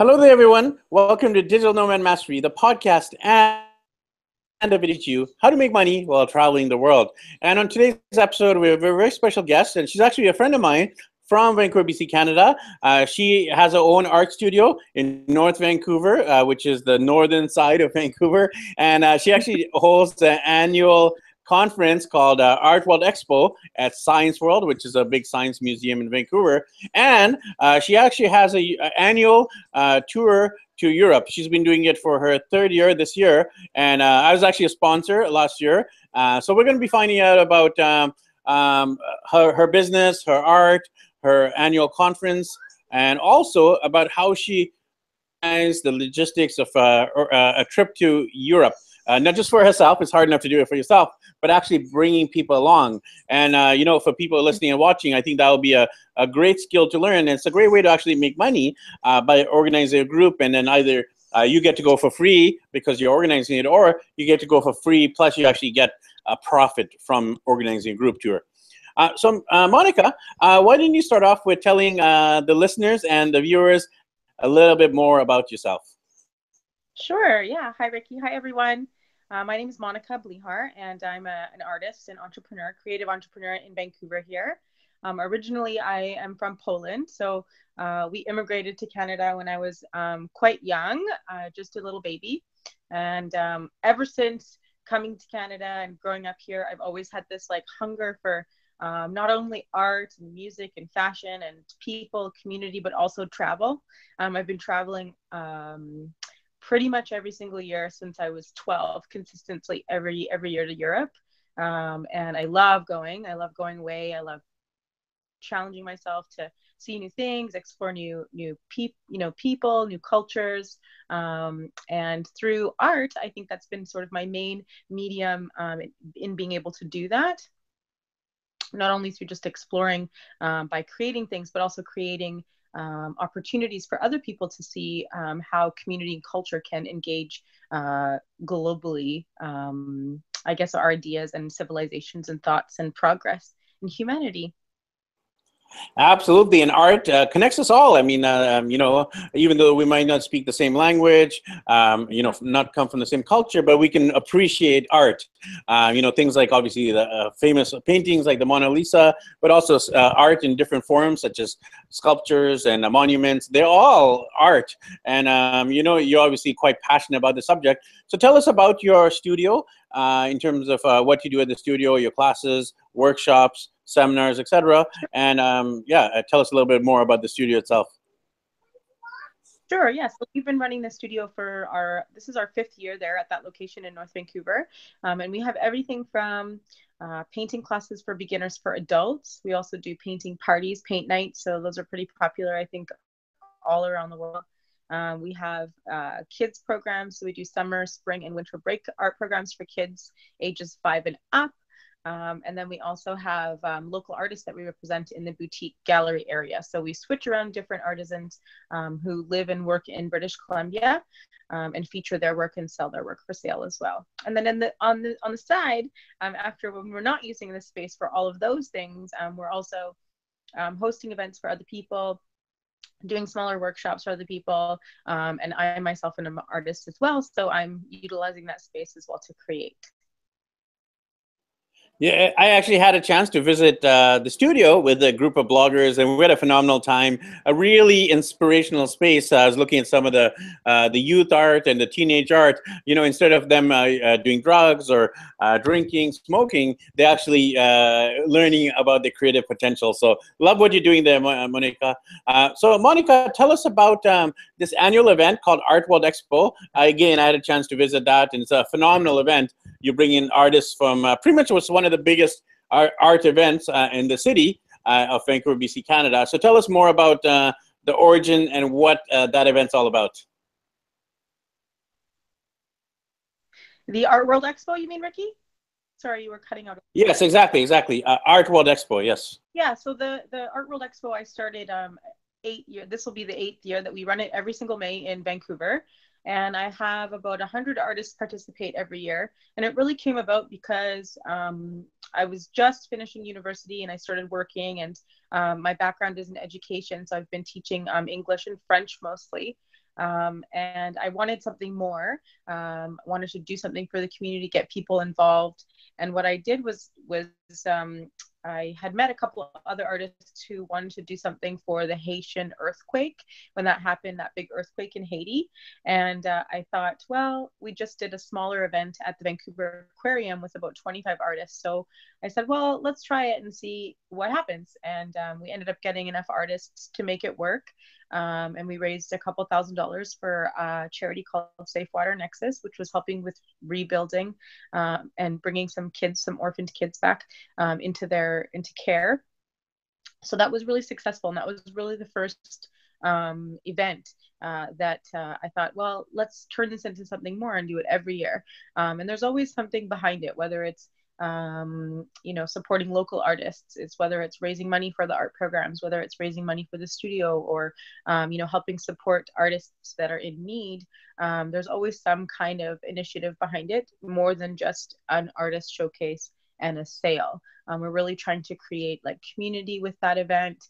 Hello there, everyone. Welcome to Digital Nomad Mastery, the podcast and a video to you how to make money while traveling the world. And on today's episode, we have a very special guest, and she's actually a friend of mine from Vancouver, BC, Canada. She has her own art studio in North Vancouver, which is the northern side of Vancouver. And she actually hosts an annual conference called Art World Expo at Science World, which is a big science museum in Vancouver. And she actually has an annual tour to Europe. She's been doing it for her third year this year. And I was actually a sponsor last year. So we're going to be finding out about her business, her art, her annual conference, and also about how she organized the logistics of a trip to Europe. Not just for herself, it's hard enough to do it for yourself, but actually bringing people along. And, you know, for people listening and watching, I think that will be a great skill to learn. And it's a great way to actually make money by organizing a group, and then either you get to go for free because you're organizing it, or you get to go for free, plus you actually get a profit from organizing a group tour. So, Monica, why didn't you start off with telling the listeners and the viewers a little bit more about yourself? Sure, yeah. Hi, Ricky. Hi, everyone. My name is Monica Blihar, and I'm an artist and entrepreneur, creative entrepreneur in Vancouver here. Originally, I am from Poland, so we immigrated to Canada when I was quite young, just a little baby. And ever since coming to Canada and growing up here, I've always had this like hunger for not only art and music and fashion and people, community, but also travel. I've been traveling pretty much every single year since I was 12, consistently every year to Europe. And I love going away. I love challenging myself to see new things, explore new people, new cultures. And through art, I think that's been sort of my main medium in being able to do that. Not only through just exploring by creating things, but also creating opportunities for other people to see how community and culture can engage globally, I guess, our ideas and civilizations and thoughts and progress in humanity. Absolutely. And art connects us all. I mean, you know, even though we might not speak the same language, you know, not come from the same culture, but we can appreciate art. You know, things like obviously the famous paintings like the Mona Lisa, but also art in different forms such as sculptures and monuments. They're all art. And, you know, you're obviously quite passionate about the subject. So tell us about your studio in terms of what you do at the studio, your classes, workshops, seminars, etc. And yeah, tell us a little bit more about the studio itself. Sure, yes. Yeah. So we've been running the studio for this is our fifth year there at that location in North Vancouver. And we have everything from painting classes for beginners for adults. We also do painting parties, paint nights. So those are pretty popular, I think, all around the world. We have kids programs. So we do summer, spring, and winter break art programs for kids ages 5 and up. And then we also have local artists that we represent in the boutique gallery area. So we switch around different artisans who live and work in British Columbia and feature their work and sell their work for sale as well. And then on the side, after when we're not using this space for all of those things, we're also hosting events for other people, doing smaller workshops for other people. And I myself am an artist as well. So I'm utilizing that space as well to create. Yeah, I actually had a chance to visit the studio with a group of bloggers, and we had a phenomenal time, a really inspirational space. I was looking at some of the youth art and the teenage art. You know, instead of them doing drugs or drinking, smoking, they're actually learning about their creative potential. So love what you're doing there, Monica. So Monica, tell us about this annual event called Art World Expo. Again, I had a chance to visit that, and it's a phenomenal event. You bring in artists from pretty much was one of the biggest art events in the city of Vancouver, BC, Canada. So tell us more about the origin and what that event's all about. The Art World Expo, you mean, Ricky? Sorry, you were cutting out. Yes, exactly. Art World Expo, yes. Yeah, so the Art World Expo I started 8 years. This will be the 8th year that we run it every single May in Vancouver. And I have about 100 artists participate every year. And it really came about because I was just finishing university and I started working, and my background is in education. So I've been teaching English and French mostly. And I wanted something more. I wanted to do something for the community, get people involved. And what I did was I had met a couple of other artists who wanted to do something for the Haitian earthquake when that happened, that big earthquake in Haiti. And I thought, well, we just did a smaller event at the Vancouver Aquarium with about 25 artists. So I said, well, let's try it and see what happens. And we ended up getting enough artists to make it work. And we raised a couple $1,000s for a charity called Safe Water Nexus, which was helping with rebuilding and bringing some kids, some orphaned kids back into care. So that was really successful. And that was really the first event that I thought, well, let's turn this into something more and do it every year. And there's always something behind it, whether it's supporting local artists, it's whether it's raising money for the art programs, whether it's raising money for the studio, or helping support artists that are in need. There's always some kind of initiative behind it, more than just an artist showcase and a sale. We're really trying to create like community with that event,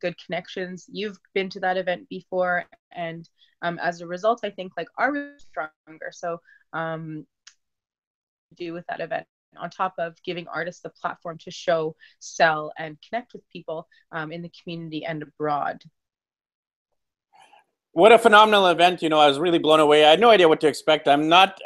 good connections. You've been to that event before, and as a result, I think like our stronger. So do with that event. On top of giving artists the platform to show, sell, and connect with people in the community and abroad. What a phenomenal event. I was really blown away. I had no idea what to expect. I'm not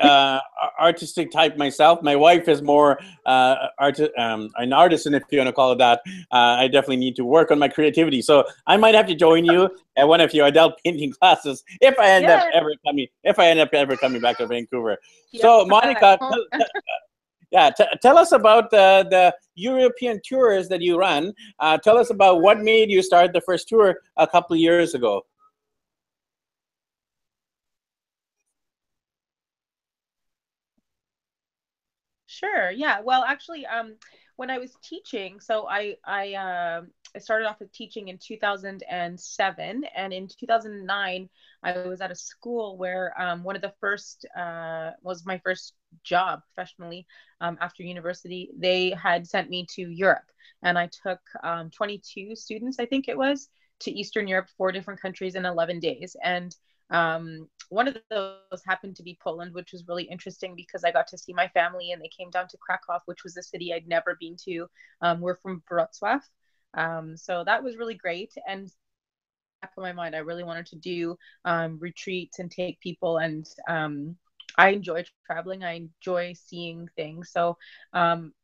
artistic type myself. My wife is more an artisan, if you want to call it that. I definitely need to work on my creativity. So I might have to join you at one of your adult painting classes if I end up ever coming, back to Vancouver. Yeah. So Monica, yeah, tell us about the European tours that you run. Tell us about what made you start the first tour a couple of years ago. Sure. Yeah. Well, actually, when I was teaching, so I started off with teaching in 2007, and in 2009 I was at a school where one of the first was my first job professionally after university. They had sent me to Europe, and I took 22 students, I think it was, to Eastern Europe, 4 different countries in 11 days. And one of those happened to be Poland, which was really interesting because I got to see my family, and they came down to Kraków, which was a city I'd never been to. We're from Wrocław. So that was really great. And back in my mind, I really wanted to do retreats and take people, and I enjoy traveling. I enjoy seeing things. So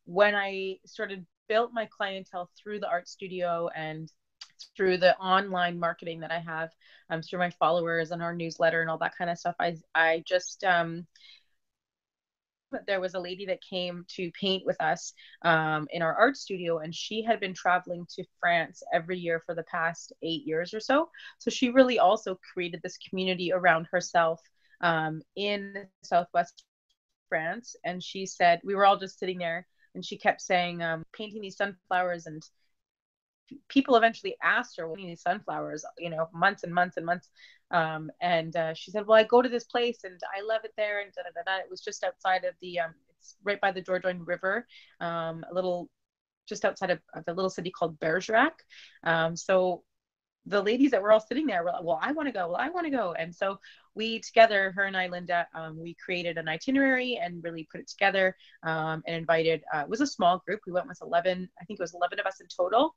when I sort of built my clientele through the art studio and through the online marketing that I have, through my followers and our newsletter and all that kind of stuff, I just, there was a lady that came to paint with us in our art studio, and she had been traveling to France every year for the past 8 years or so. So she really also created this community around herself in Southwest France. And she said, we were all just sitting there, and she kept saying, painting these sunflowers, and people eventually asked her, what do you need sunflowers, months and months and months. She said, well, I go to this place and I love it there. And da, da, da, da. It was just outside of the, it's right by the Dordogne River, just outside of the little city called Bergerac. So the ladies that were all sitting there were like, well, I want to go. Well, I want to go. And so we together, her and I, Linda, we created an itinerary and really put it together and invited, it was a small group. We went with 11, I think it was 11 of us in total.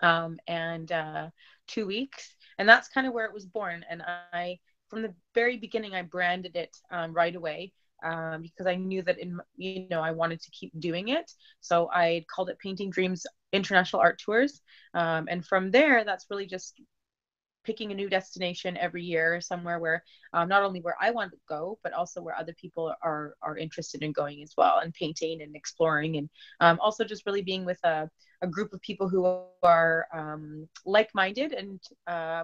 2 weeks, and that's kind of where it was born. And I, from the very beginning, I branded it right away because I knew that I wanted to keep doing it. So I called it Painting Dreams International Art Tours, and from there, that's really just picking a new destination every year, somewhere where not only where I want to go, but also where other people are interested in going as well, and painting and exploring, and also just really being with a group of people who are like-minded, and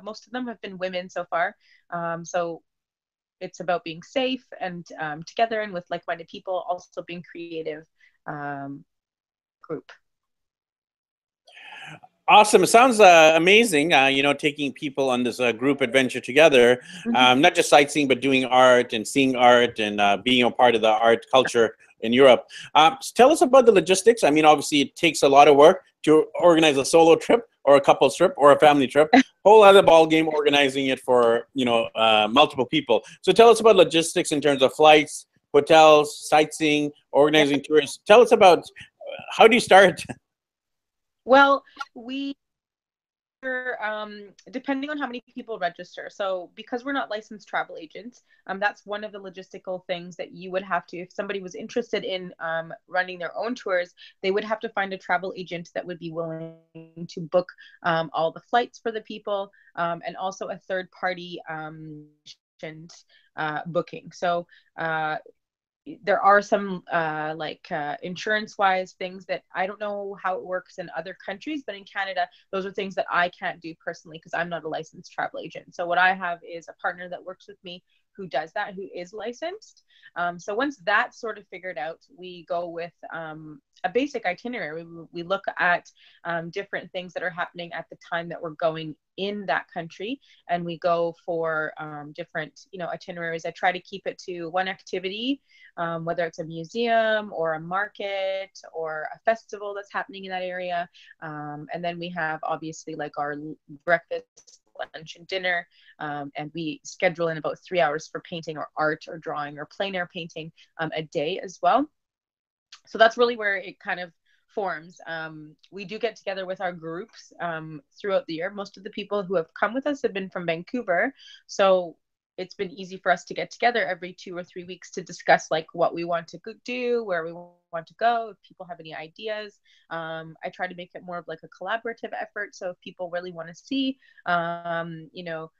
most of them have been women so far. So it's about being safe and together and with like-minded people, also being creative group. Awesome. Sounds amazing, taking people on this group adventure together, not just sightseeing, but doing art and seeing art and being a part of the art culture in Europe. Tell us about the logistics. I mean, obviously, it takes a lot of work to organize a solo trip or a couple's trip or a family trip. whole other ball game organizing it for, you know, multiple people. So tell us about logistics in terms of flights, hotels, sightseeing, organizing tours. Tell us about how do you start? Well, we are, depending on how many people register. So because we're not licensed travel agents, that's one of the logistical things that you would have to, if somebody was interested in running their own tours, they would have to find a travel agent that would be willing to book all the flights for the people and also a third party booking. So there are some insurance wise things that I don't know how it works in other countries, but in Canada, those are things that I can't do personally because I'm not a licensed travel agent. So what I have is a partner that works with me who does that, who is licensed. So once that's sort of figured out, we go with a basic itinerary. We look at different things that are happening at the time that we're going in that country, and we go for different, you know, itineraries. I try to keep it to one activity, whether it's a museum or a market or a festival that's happening in that area. And then we have obviously like our breakfast, lunch and dinner, and we schedule in about 3 hours for painting or art or drawing or plein air painting a day as well. So that's really where it kind of forms. We do get together with our groups throughout the year. Most of the people who have come with us have been from Vancouver, so it's been easy for us to get together every 2 or 3 weeks to discuss like what we want to do, where we want to go, if people have any ideas. I try to make it more of like a collaborative effort. So if people really want to see, you know,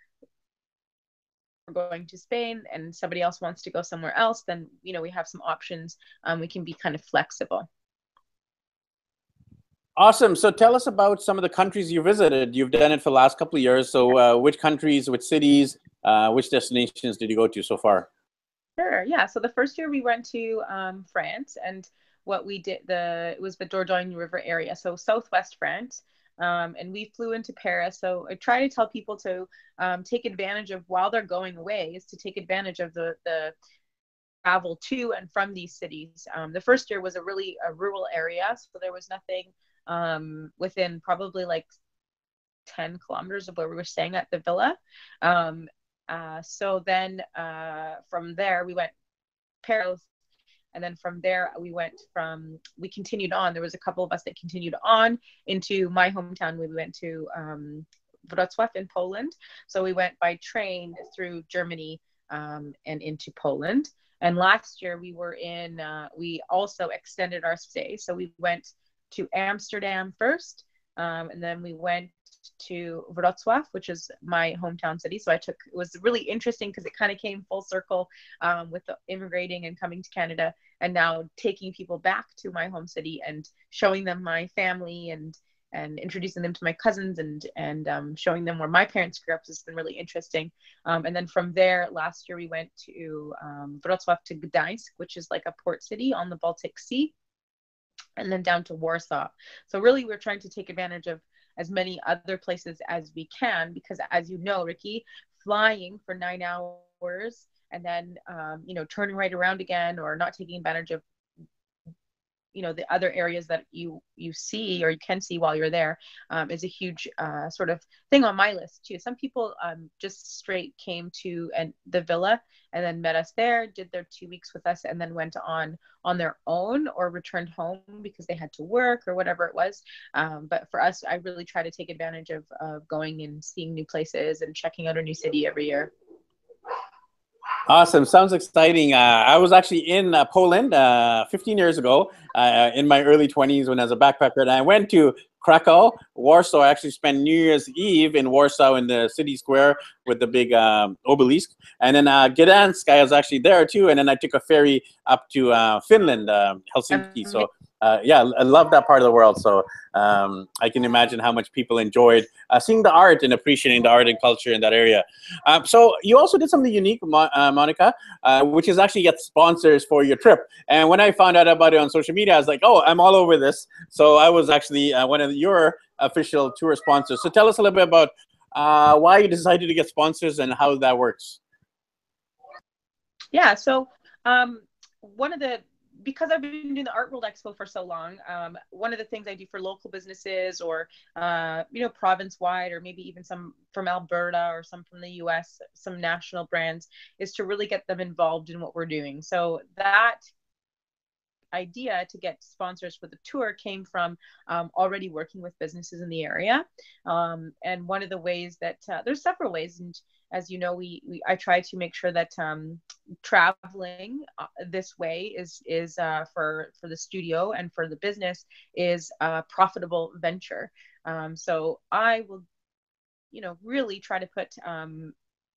we're going to Spain and somebody else wants to go somewhere else, then, you know, we have some options. We can be kind of flexible. Awesome. So tell us about some of the countries you visited. You've done it for the last couple of years. So which countries, which cities, which destinations did you go to so far? Sure, yeah. So the first year we went to France, and what we did, it was the Dordogne River area, so southwest France. And we flew into Paris. So I try to tell people to take advantage of, while they're going away, is to take advantage of the travel to and from these cities. The first year was a rural area, so there was nothing within probably like 10 kilometers of where we were staying at the villa. So then from there we went Paris, and then from there we continued on. There was a couple of us that continued on into my hometown. We went to Wrocław in Poland. So we went by train through Germany and into Poland. And last year we were in, we also extended our stay. So we went to Amsterdam first, and then we went to Wrocław, which is my hometown city. So it was really interesting because it kind of came full circle with the immigrating and coming to Canada, and now taking people back to my home city and showing them my family and introducing them to my cousins and showing them where my parents grew up. So it's been really interesting. And then from there, last year we went to Wrocław to Gdańsk, which is like a port city on the Baltic Sea, and then down to Warsaw. So really we're trying to take advantage of as many other places as we can, because as you know, Ricky, flying for 9 hours and then, you know, turning right around again, or not taking advantage of, you know, the other areas that you see or you can see while you're there, is a huge sort of thing on my list too. Some people just straight came to the villa and then met us there, did their 2 weeks with us, and then went on their own or returned home because they had to work or whatever it was. But for us, I really try to take advantage of going and seeing new places and checking out a new city every year. Awesome. Sounds exciting. I was actually in Poland 15 years ago in my early 20s when I was a backpacker. And I went to Krakow, Warsaw. I actually spent New Year's Eve in Warsaw in the city square with the big obelisk. And then Gdańsk, I was actually there too. And then I took a ferry up to Finland, Helsinki. So yeah, I love that part of the world. So I can imagine how much people enjoyed seeing the art and appreciating the art and culture in that area. So you also did something unique, Monica, which is actually get sponsors for your trip. And when I found out about it on social media, I was like, oh, I'm all over this. So I was actually one of your official tour sponsors. So tell us a little bit about why you decided to get sponsors and how that works. Yeah, so one of the because I've been doing the Art World Expo for so long, one of the things I do for local businesses or, you know, province-wide, or maybe even some from Alberta or some from the US, some national brands, is to really get them involved in what we're doing. So that idea to get sponsors for the tour came from already working with businesses in the area. And one of the ways that, there's several ways, and as you know, I try to make sure that traveling this way is for the studio and for the business is a profitable venture. So I will, you know, really try to put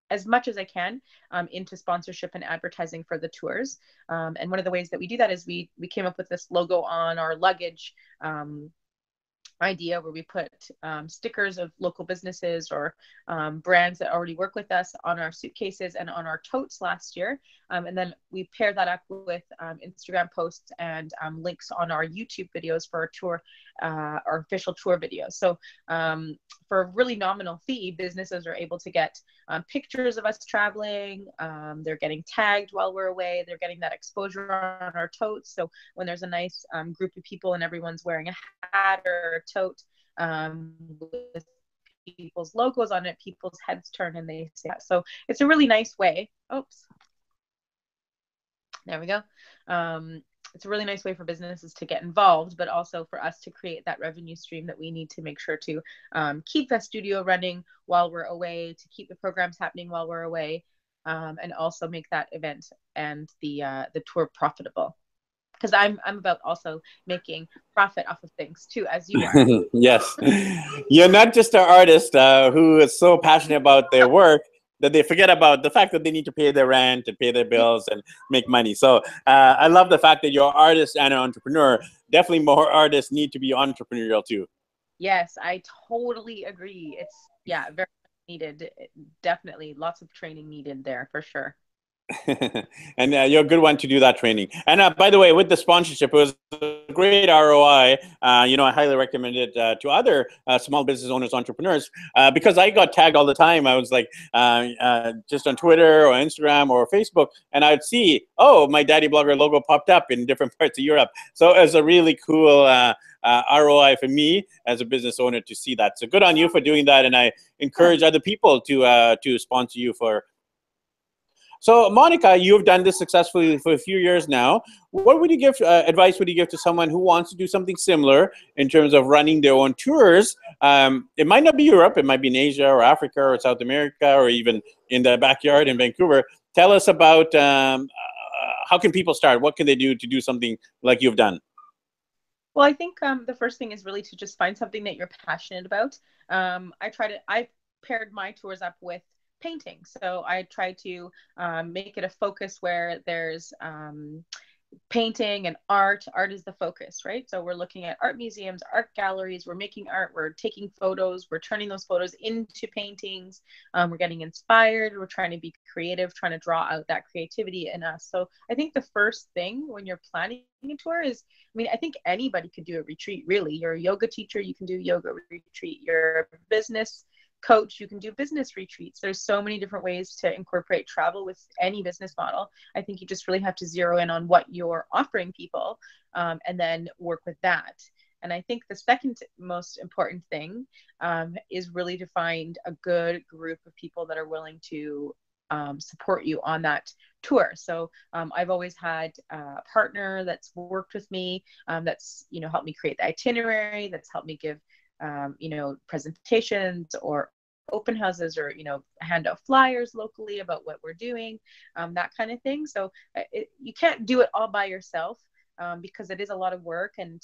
as much as I can into sponsorship and advertising for the tours. And one of the ways that we do that is we came up with this logo on our luggage idea, where we put stickers of local businesses or brands that already work with us on our suitcases and on our totes last year. And then we pair that up with Instagram posts and links on our YouTube videos for our tour, our official tour videos. So for a really nominal fee, businesses are able to get pictures of us traveling. They're getting tagged while we're away. They're getting that exposure on our totes. So when there's a nice group of people and everyone's wearing a hat or tote with people's logos on it, people's heads turn and they say that. So it's a really nice way. Oops, there we go. It's a really nice way for businesses to get involved, but also for us to create that revenue stream that we need to make sure to keep the studio running while we're away, to keep the programs happening while we're away, and also make that event and the tour profitable. Because I'm about also making profit off of things too, as you are. Yes, you're not just an artist who is so passionate about their work that they forget about the fact that they need to pay their rent and pay their bills and make money. So I love the fact that you're an artist and an entrepreneur. Definitely more artists need to be entrepreneurial too. Yes, I totally agree. It's, yeah, very needed. Definitely lots of training needed there for sure. And you're a good one to do that training. And by the way, with the sponsorship, it was a great ROI. You know, I highly recommend it to other small business owners, entrepreneurs, because I got tagged all the time. I was like, just on Twitter or Instagram or Facebook, and I'd see, oh, my Daddy Blogger logo popped up in different parts of Europe. So it was a really cool ROI for me as a business owner to see that. So good on you for doing that, and I encourage other people to sponsor you for. So, Monica, you've done this successfully for a few years now. What would you give, advice would you give to someone who wants to do something similar in terms of running their own tours? It might not be Europe. It might be in Asia or Africa or South America or even in the backyard in Vancouver. Tell us about how can people start? What can they do to do something like you've done? Well, I think the first thing is really to just find something that you're passionate about. I paired my tours up with painting. So I try to make it a focus where there's painting and art. Art is the focus, right? So we're looking at art museums, art galleries, we're making art, we're taking photos, we're turning those photos into paintings, we're getting inspired, we're trying to be creative, trying to draw out that creativity in us. So I think the first thing when you're planning a tour is, I mean, I think anybody could do a retreat, really. You're a yoga teacher, you can do yoga retreat. You're a business coach, you can do business retreats. There's so many different ways to incorporate travel with any business model. I think you just really have to zero in on what you're offering people and then work with that. And I think the second most important thing is really to find a good group of people that are willing to support you on that tour. So I've always had a partner that's worked with me, that's, you know, helped me create the itinerary, that's helped me give you know, presentations or open houses, or, you know, hand out flyers locally about what we're doing, that kind of thing. So you can't do it all by yourself because it is a lot of work. And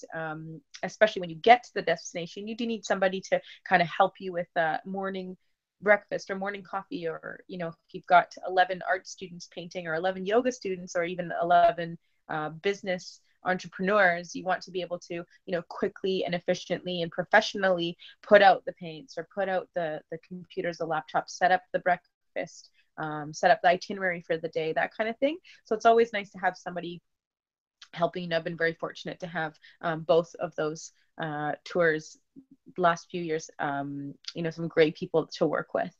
especially when you get to the destination, you do need somebody to kind of help you with morning breakfast or morning coffee, or, you know, if you've got 11 art students painting or 11 yoga students or even 11 business entrepreneurs, you want to be able to, you know, quickly and efficiently and professionally put out the paints or put out the computers, the laptops, set up the breakfast, set up the itinerary for the day, that kind of thing. So it's always nice to have somebody helping. And I've been very fortunate to have both of those tours last few years, you know, some great people to work with.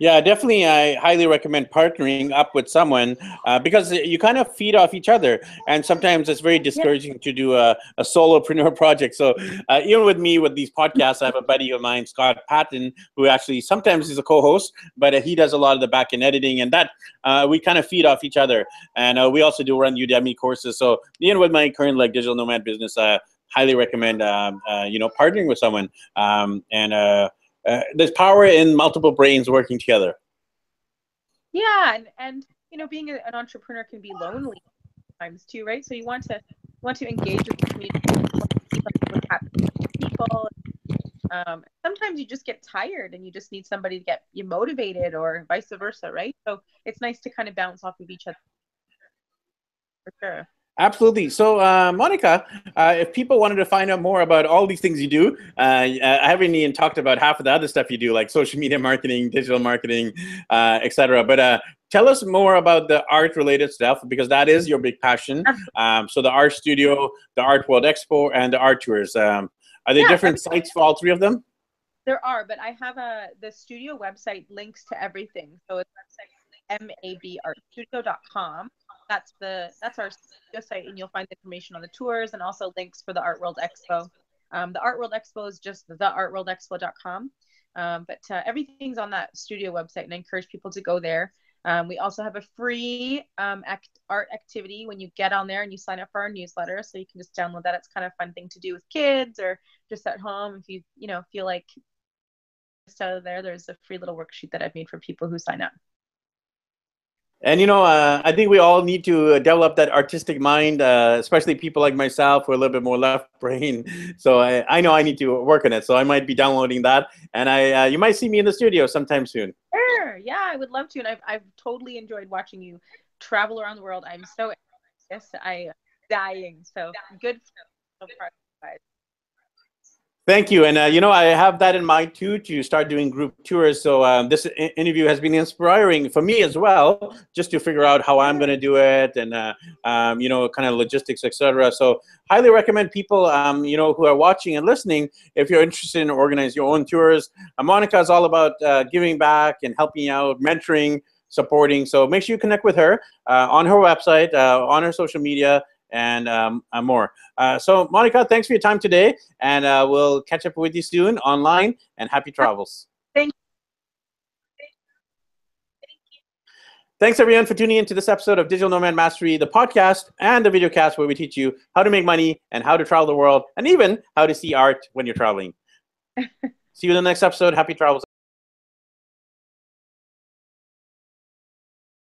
Yeah, definitely. I highly recommend partnering up with someone because you kind of feed off each other. And sometimes it's very discouraging to do a solopreneur project. So even with me, with these podcasts, I have a buddy of mine, Scott Patton, who actually sometimes is a co-host, but he does a lot of the back-end editing and that we kind of feed off each other. And we also do run Udemy courses. So even with my current like digital nomad business, highly recommend partnering with someone and there's power in multiple brains working together. Yeah, and you know, being an entrepreneur can be lonely times too, right? So you want to engage with the community, people. Sometimes you just get tired and you just need somebody to get you motivated, or vice versa, right? So it's nice to kind of bounce off of each other. For sure. Absolutely. So, Monica, if people wanted to find out more about all these things you do, I haven't even talked about half of the other stuff you do, like social media marketing, digital marketing, etc. But tell us more about the art-related stuff, because that is your big passion. So the Art Studio, the Art World Expo, and the Art Tours. Are there different sites for all three of them? There are, but I have the studio website links to everything. So it's mabartstudio.com. That's our site, and you'll find information on the tours and also links for the Art World Expo. The Art World Expo is just theartworldexpo.com, but everything's on that studio website, and I encourage people to go there. We also have a free art activity when you get on there and you sign up for our newsletter, so you can just download that. It's kind of a fun thing to do with kids or just at home if you know, feel like just out of there. There's a free little worksheet that I've made for people who sign up. And, you know, I think we all need to develop that artistic mind, especially people like myself who are a little bit more left brain. So I know I need to work on it. So I might be downloading that. And you might see me in the studio sometime soon. Sure. Yeah, I would love to. And I've totally enjoyed watching you travel around the world. I'm so anxious. I'm dying. So good. Thank you. And, you know, I have that in mind, too, to start doing group tours. So this interview has been inspiring for me as well, just to figure out how I'm going to do it and, you know, kind of logistics, etc. So highly recommend people, you know, who are watching and listening, if you're interested in organizing your own tours. Monica is all about giving back and helping out, mentoring, supporting. So make sure you connect with her on her website, on her social media, and more. So Monica, thanks for your time today, and we'll catch up with you soon online, and happy travels. Thank you. Thanks everyone for tuning in to this episode of Digital Nomad Mastery, the podcast and the videocast where we teach you how to make money and how to travel the world and even how to see art when you're traveling. See you in the next episode. Happy travels.